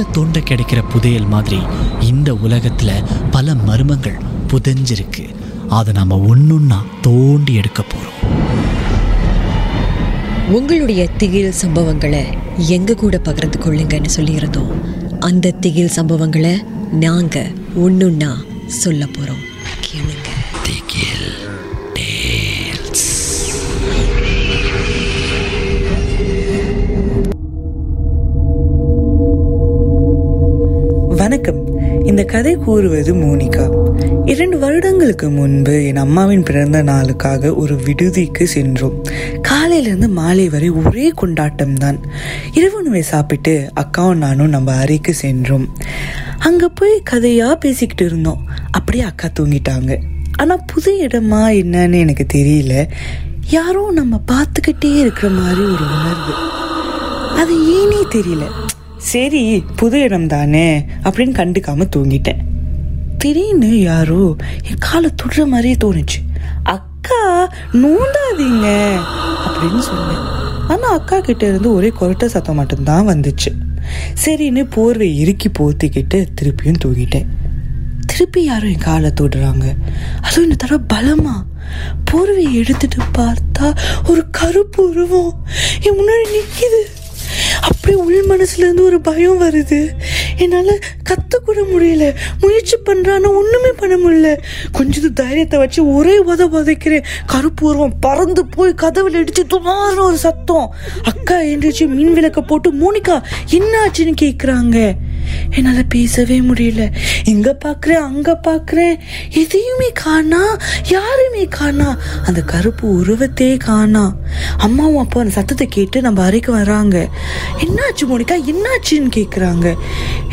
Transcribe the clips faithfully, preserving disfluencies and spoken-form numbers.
தோண்ட தோண்ட கிடைக்கிற புதையல் மாதிரி இந்த உலகத்தில் பல மர்மங்கள் புதைஞ்சிருக்கு. அதை நாம் ஒன்றுன்னா தோண்டி எடுக்க போகிறோம். உங்களுடைய திகில் சம்பவங்களை எங்கள் கூட பகிர்ந்து கொள்ளுங்கன்னு சொல்லியிருந்தோம். அந்த திகில் சம்பவங்களை நாங்கள் ஒன்றுன்னா சொல்ல போகிறோம். கேளுங்க. திகில் டேல்ஸ். வணக்கம். இந்த கதை கூறுவது மோனிகா. இரண்டு வருடங்களுக்கு முன்பு என் அம்மாவின் பிறந்த நாளுக்காக ஒரு விடுதிக்கு சென்றோம். காலையிலேருந்து மாலை வரை ஒரே கொண்டாட்டம் தான். இரவுணவை சாப்பிட்டு அக்காவும் நானும் நம்ம அறைக்கு சென்றோம். அங்கே போய் கதையாக பேசிக்கிட்டு இருந்தோம். அப்படியே அக்கா தூங்கிட்டாங்க. ஆனால் புது இடமா என்னன்னு எனக்கு தெரியல, யாரோ நம்ம பார்த்துக்கிட்டே இருக்கிற மாதிரி ஒரு உணர்வு. அது ஏனே தெரியல. சரி புது இடம் தானே அப்படின்னு கண்டுக்காமல் தூங்கிட்டேன். திடீர்னு யாரோ என் காலை தொடுற மாதிரியே தோணுச்சு. அக்கா நோண்டாதீங்க அப்படின்னு சொன்னேன். ஆனால் அக்கா கிட்ட இருந்து ஒரே கொரட்ட சத்தம் மட்டும்தான் வந்துச்சு. சரின்னு போர்வை இறுக்கி போத்திக்கிட்டு திருப்பியும் தூங்கிட்டேன். திருப்பி யாரும் என் காலை தொடுறாங்க. அதுவும் இந்த தடவை பலமா போர்வை எடுத்துட்டு பார்த்தா ஒரு கருப்பு உருவம் என் முன்னாடி நிற்கிது. அப்படியே உள் மனசுலேருந்து ஒரு பயம் வருது. என்னால் கற்றுக்கூட முடியல. முயற்சி பண்ணுறான்னா ஒன்றுமே பண்ண முடியல. கொஞ்சம் தைரியத்தை வச்சு ஒரே உத உதைக்கிறேன். கருப்பூர்வம் பறந்து போய் கதவில் அடிச்சு துமாறுன்னு ஒரு சத்தம். அக்கா எழுந்திரிச்சு மீன் விளக்க போட்டு மோனிகா என்ன ஆச்சுன்னு கேட்குறாங்க. என்னால் பேசவே முடியல. இங்கே பார்க்குறேன் அங்கே பார்க்குறேன், எதையுமே காணா, யாருமே காணா, அந்த கருப்பு உருவத்தையே காணா. அம்மாவும் அப்பா அந்த சத்தத்தை கேட்டு நம்ம அறைக்கு வராங்க. என்னாச்சு மோனிகா என்னாச்சுன்னு கேட்குறாங்க.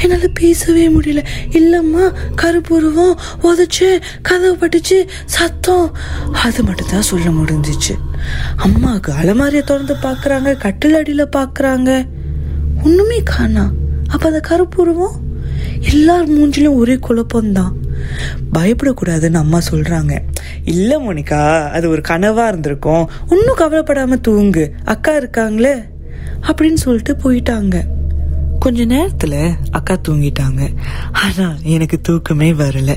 என்னால் பேசவே முடியல. இல்லைம்மா கருப்பு உருவம் உதச்சு கதவு பட்டுச்சு சத்தம், அது மட்டும்தான் சொல்ல முடிஞ்சிச்சு. அம்மாவுக்கு அலமாரியை திறந்து பார்க்குறாங்க, கட்டில் அடியில் பார்க்குறாங்க, ஒன்றுமே காணா. அப்போ அந்த கருப்புருவம் எல்லார் மூஞ்சிலும் ஒரே குழப்பம்தான். பயப்படக்கூடாதுன்னு அம்மா சொல்கிறாங்க. இல்லை மோனிகா அது ஒரு கனவாக இருந்திருக்கும், ஒன்றும் கவலைப்படாமல் தூங்கு, அக்கா இருக்காங்களே அப்படின்னு சொல்லிட்டு போயிட்டாங்க. கொஞ்ச நேரத்தில் அக்கா தூங்கிட்டாங்க. ஆனால் எனக்கு தூக்கமே வரல.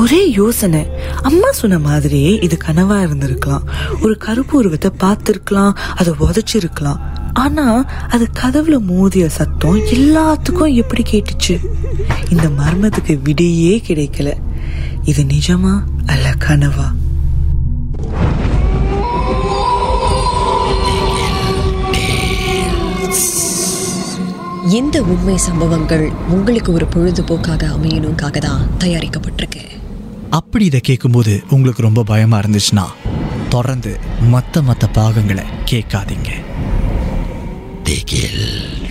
ஒரே யோசனை, அம்மா சொன்ன மாதிரியே இது கனவாக இருந்திருக்கலாம், ஒரு கருப்பு உருவத்தை பார்த்துருக்கலாம், அதை உதச்சிருக்கலாம். ஆனால் அது கதவுல மோதிய சத்தம் எல்லாத்துக்கும் எப்படி கேட்டுச்சு? இந்த மர்மத்துக்கு விடையே கிடைக்கல. இது நிஜமா அல்ல கனவா? இந்த உண்மை சம்பவங்கள் உங்களுக்கு ஒரு பொழுதுபோக்காக அமையணுக்காக தான் தயாரிக்கப்பட்டிருக்கு. அப்படி இதை கேட்கும்போது உங்களுக்கு ரொம்ப பயமா இருந்துச்சுன்னா தொடர்ந்து மற்ற மற்ற பாகங்களை கேட்காதீங்க. They kill.